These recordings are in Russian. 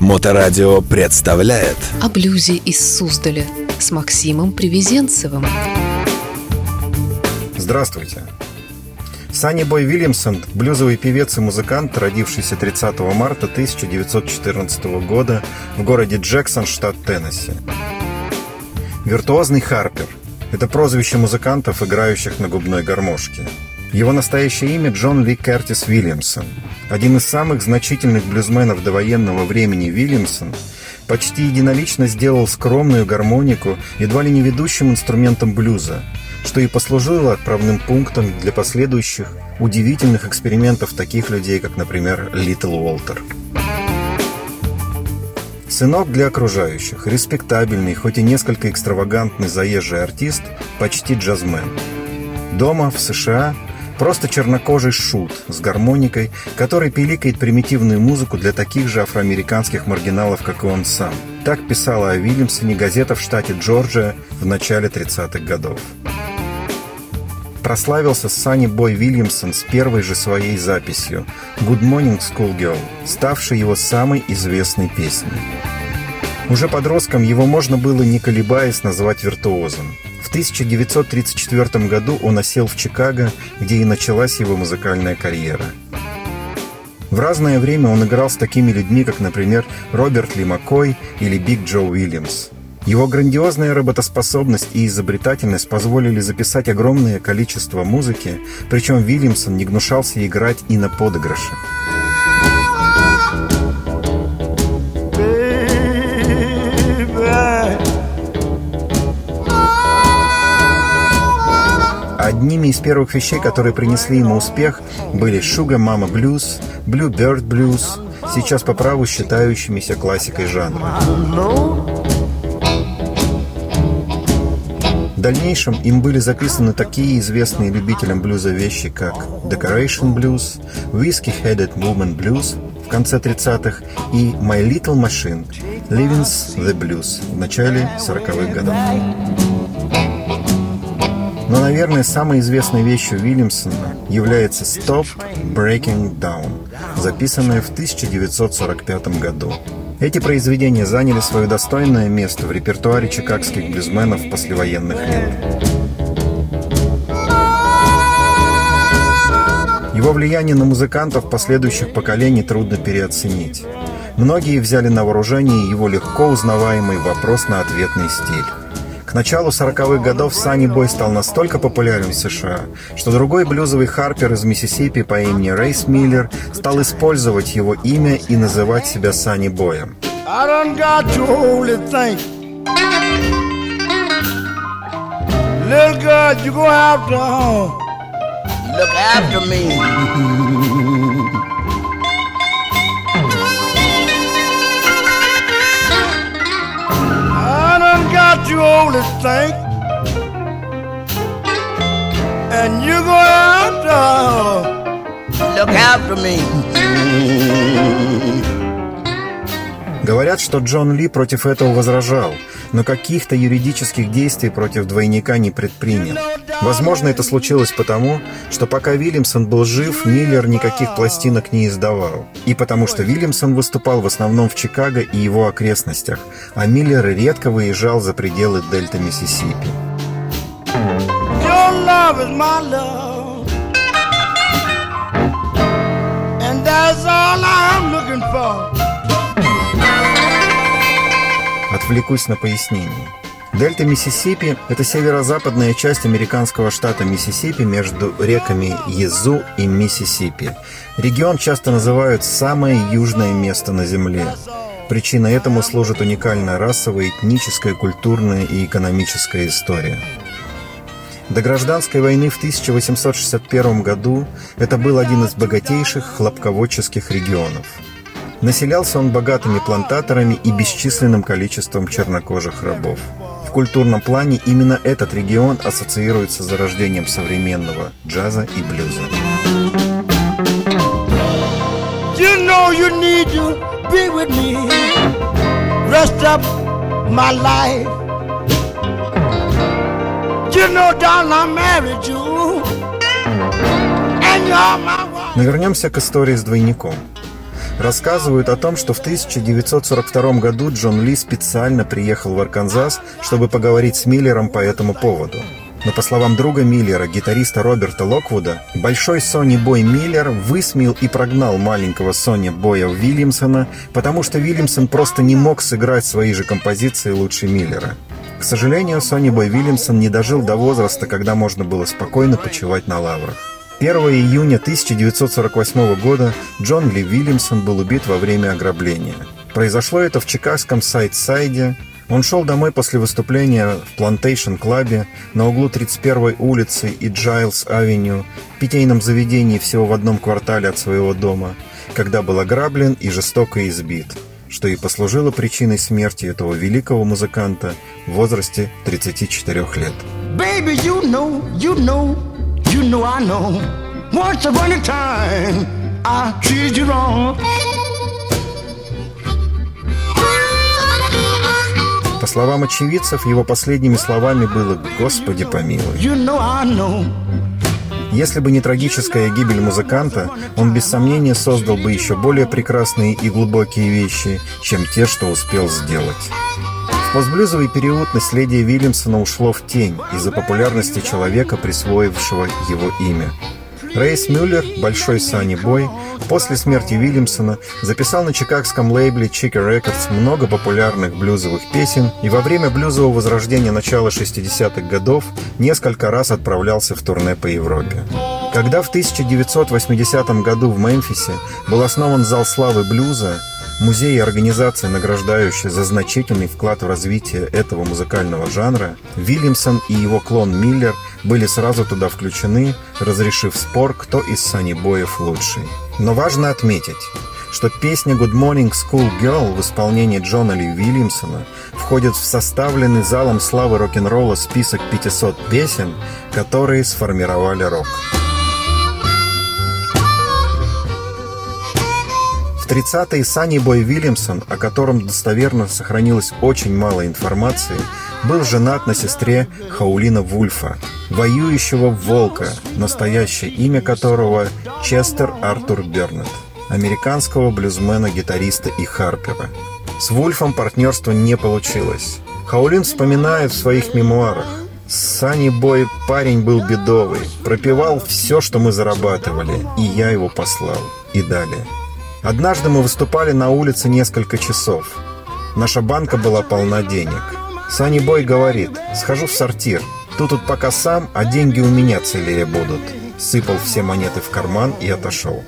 Моторадио представляет «О блюзе из Суздаля» с Максимом Привезенцевым. Здравствуйте. Санни Бой Уильямсон – блюзовый певец и музыкант, родившийся 30 марта 1914 года в городе Джексон, штат Теннесси. Виртуозный харпер – это прозвище музыкантов, играющих на губной гармошке. Его настоящее имя – Джон Ли Кертис Уильямсон. Один из самых значительных блюзменов довоенного времени Уильямсон почти единолично сделал скромную гармонику едва ли не ведущим инструментом блюза, что и послужило отправным пунктом для последующих удивительных экспериментов таких людей, как, например, Литл Уолтер. Сынок для окружающих, респектабельный, хоть и несколько экстравагантный заезжий артист, почти джазмен. Дома, в США – просто чернокожий шут с гармоникой, который пиликает примитивную музыку для таких же афроамериканских маргиналов, как и он сам. Так писала о Уильямсоне газета в штате Джорджия в начале 30-х годов. Прославился Санни Бой Уильямсон с первой же своей записью «Good Morning Schoolgirl», ставшей его самой известной песней. Уже подростком его можно было, не колебаясь, назвать виртуозом. В 1934 году он осел в Чикаго, где и началась его музыкальная карьера. В разное время он играл с такими людьми, как, например, Роберт Ли Маккой или Биг Джо Уильямс. Его грандиозная работоспособность и изобретательность позволили записать огромное количество музыки, причем Уильямсон не гнушался играть и на подыгрыше. Одними из первых вещей, которые принесли ему успех, были «Sugar Mama Blues», «Bluebird Blues», сейчас по праву считающимися классикой жанра. В дальнейшем им были записаны такие известные любителям блюза вещи, как «Decoration Blues», «Whiskey-Headed Woman Blues» в конце 30-х и «My Little Machine», «Living's the Blues» в начале 40-х годов. Но, наверное, самой известной вещью Уильямсона является «Stop Breaking Down», записанная в 1945 году. Эти произведения заняли свое достойное место в репертуаре чикагских блюзменов послевоенных лет. Его влияние на музыкантов последующих поколений трудно переоценить. Многие взяли на вооружение его легко узнаваемый вопрос-на-ответный стиль. К началу 40-х годов Санни Бой стал настолько популярен в США, что другой блюзовый харпер из Миссисипи по имени Райс Миллер стал использовать его имя и называть себя Санни Боем. Говорят, что Джон Ли против этого возражал, но каких-то юридических действий против двойника не предпринял. Возможно, это случилось потому, что пока Уильямсон был жив, Миллер никаких пластинок не издавал. И потому что Уильямсон выступал в основном в Чикаго и его окрестностях, а Миллер редко выезжал за пределы Дельта Миссисипи. Отвлекусь на пояснение. Дельта Миссисипи – это северо-западная часть американского штата Миссисипи между реками Язу и Миссисипи. Регион часто называют «самое южное место на Земле». Причиной этому служит уникальная расовая, этническая, культурная и экономическая история. До гражданской войны в 1861 году это был один из богатейших хлопководческих регионов. Населялся он богатыми плантаторами и бесчисленным количеством чернокожих рабов. В культурном плане именно этот регион ассоциируется с зарождением современного джаза и блюза. Вернемся к истории с двойником. рассказывают о том, что в 1942 году Джон Ли специально приехал в Арканзас, чтобы поговорить с Миллером по этому поводу. Но, по словам друга Миллера, гитариста Роберта Локвуда, большой Сонни Бой Миллер высмеял и прогнал маленького Сонни Боя Уильямсона, потому что Уильямсон просто не мог сыграть свои же композиции лучше Миллера. К сожалению, Сонни Бой Уильямсон не дожил до возраста, когда можно было спокойно почивать на лаврах. 1 июня 1948 года Джон Ли Уильямсон был убит во время ограбления. Произошло это в чикагском Сайдсайде. Он шел домой после выступления в Plantation Club на углу 31-й улицы и Джайлс-авеню, питейном заведении всего в одном квартале от своего дома, когда был ограблен и жестоко избит, что и послужило причиной смерти этого великого музыканта в возрасте 34 лет. Baby, I know. Once upon a time, I treated you wrong. По словам очевидцев, его последними словами было «Господи помилуй». Если бы не трагическая гибель музыканта, он без сомнения создал бы еще более прекрасные и глубокие вещи, чем те, что успел сделать. В постблюзовый период наследие Уильямсона ушло в тень из-за популярности человека, присвоившего его имя. Райс Миллер, большой Сонни Бой, после смерти Уильямсона записал на чикагском лейбле Checker Records много популярных блюзовых песен и во время блюзового возрождения начала 60-х годов несколько раз отправлялся в турне по Европе. Когда в 1980 году в Мемфисе был основан зал славы блюза, музей и организация, награждающая за значительный вклад в развитие этого музыкального жанра, Уильямсон и его клон Миллер были сразу туда включены, разрешив спор, кто из Сонни Боев лучший. Но важно отметить, что песня «Good Morning School Girl» в исполнении Джона Ли Уильямсона входит в составленный залом славы рок-н-ролла список 500 песен, которые сформировали рок. 30-е Сонни Бой Уильямсон, о котором достоверно сохранилось очень мало информации, был женат на сестре Хаулина Вульфа, воюющего волка, настоящее имя которого Честер Артур Бернет, американского блюзмена-гитариста и харпера. С Вульфом партнерство не получилось. Хаулин вспоминает в своих мемуарах: «Сонни Бой парень был бедовый, пропивал все, что мы зарабатывали, и я его послал». И далее. «Однажды мы выступали на улице несколько часов. Наша банка была полна денег. Сонни Бой говорит: схожу в сортир. Ты тут пока сам, а деньги у меня целее будут». Сыпал все монеты в карман и отошел.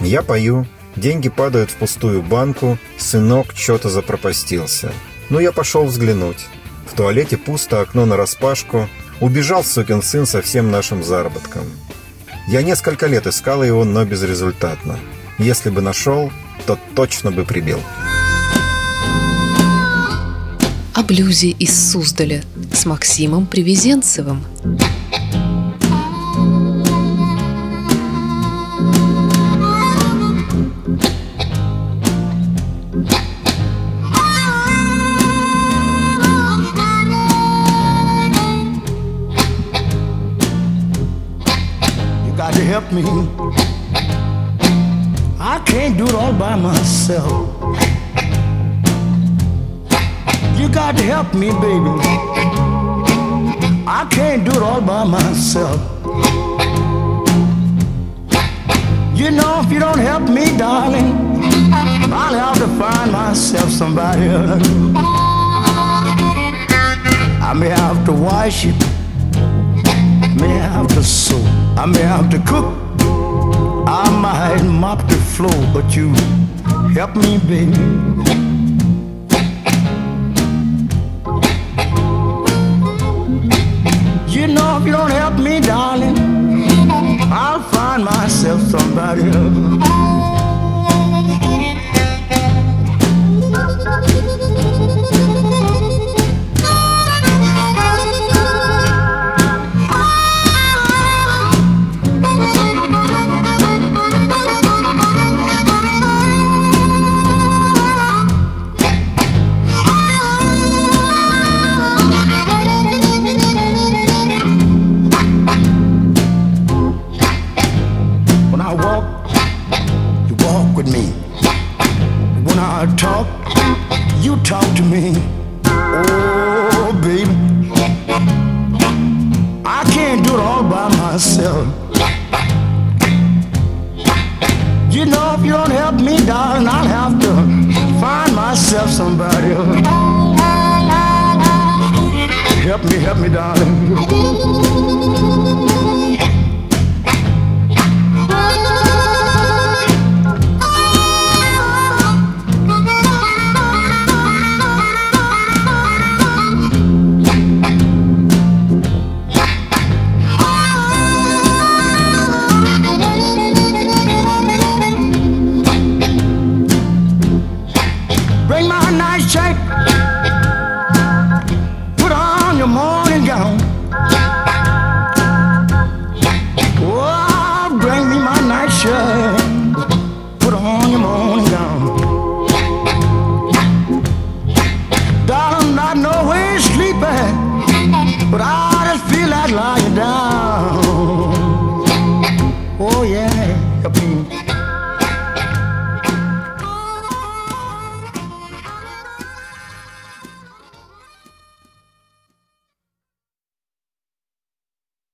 Я пою. Деньги падают в пустую банку. Сынок что-то запропастился. Ну, я пошел взглянуть. В туалете пусто, окно нараспашку. Убежал сукин сын со всем нашим заработком. Я несколько лет искал его, но безрезультатно. Если бы нашел, то точно бы прибил». О блюзе из Суздаля с Максимом Привезенцевым. Help me, I can't do it all by myself. You got to help me, baby. I can't do it all by myself. You know, if you don't help me, darling, I'll have to find myself somebody else. I may have to wash it, may have to sew, I may have to cook, I might mop the floor, but you help me, baby. You know, if you don't help me, darling, I'll find myself somebody else. with me. When I talk, you talk to me. Oh, baby, I can't do it all by myself. You know, if you don't help me, darling, I'll have to find myself somebody else. Help me, darling. Lying down. Oh yeah.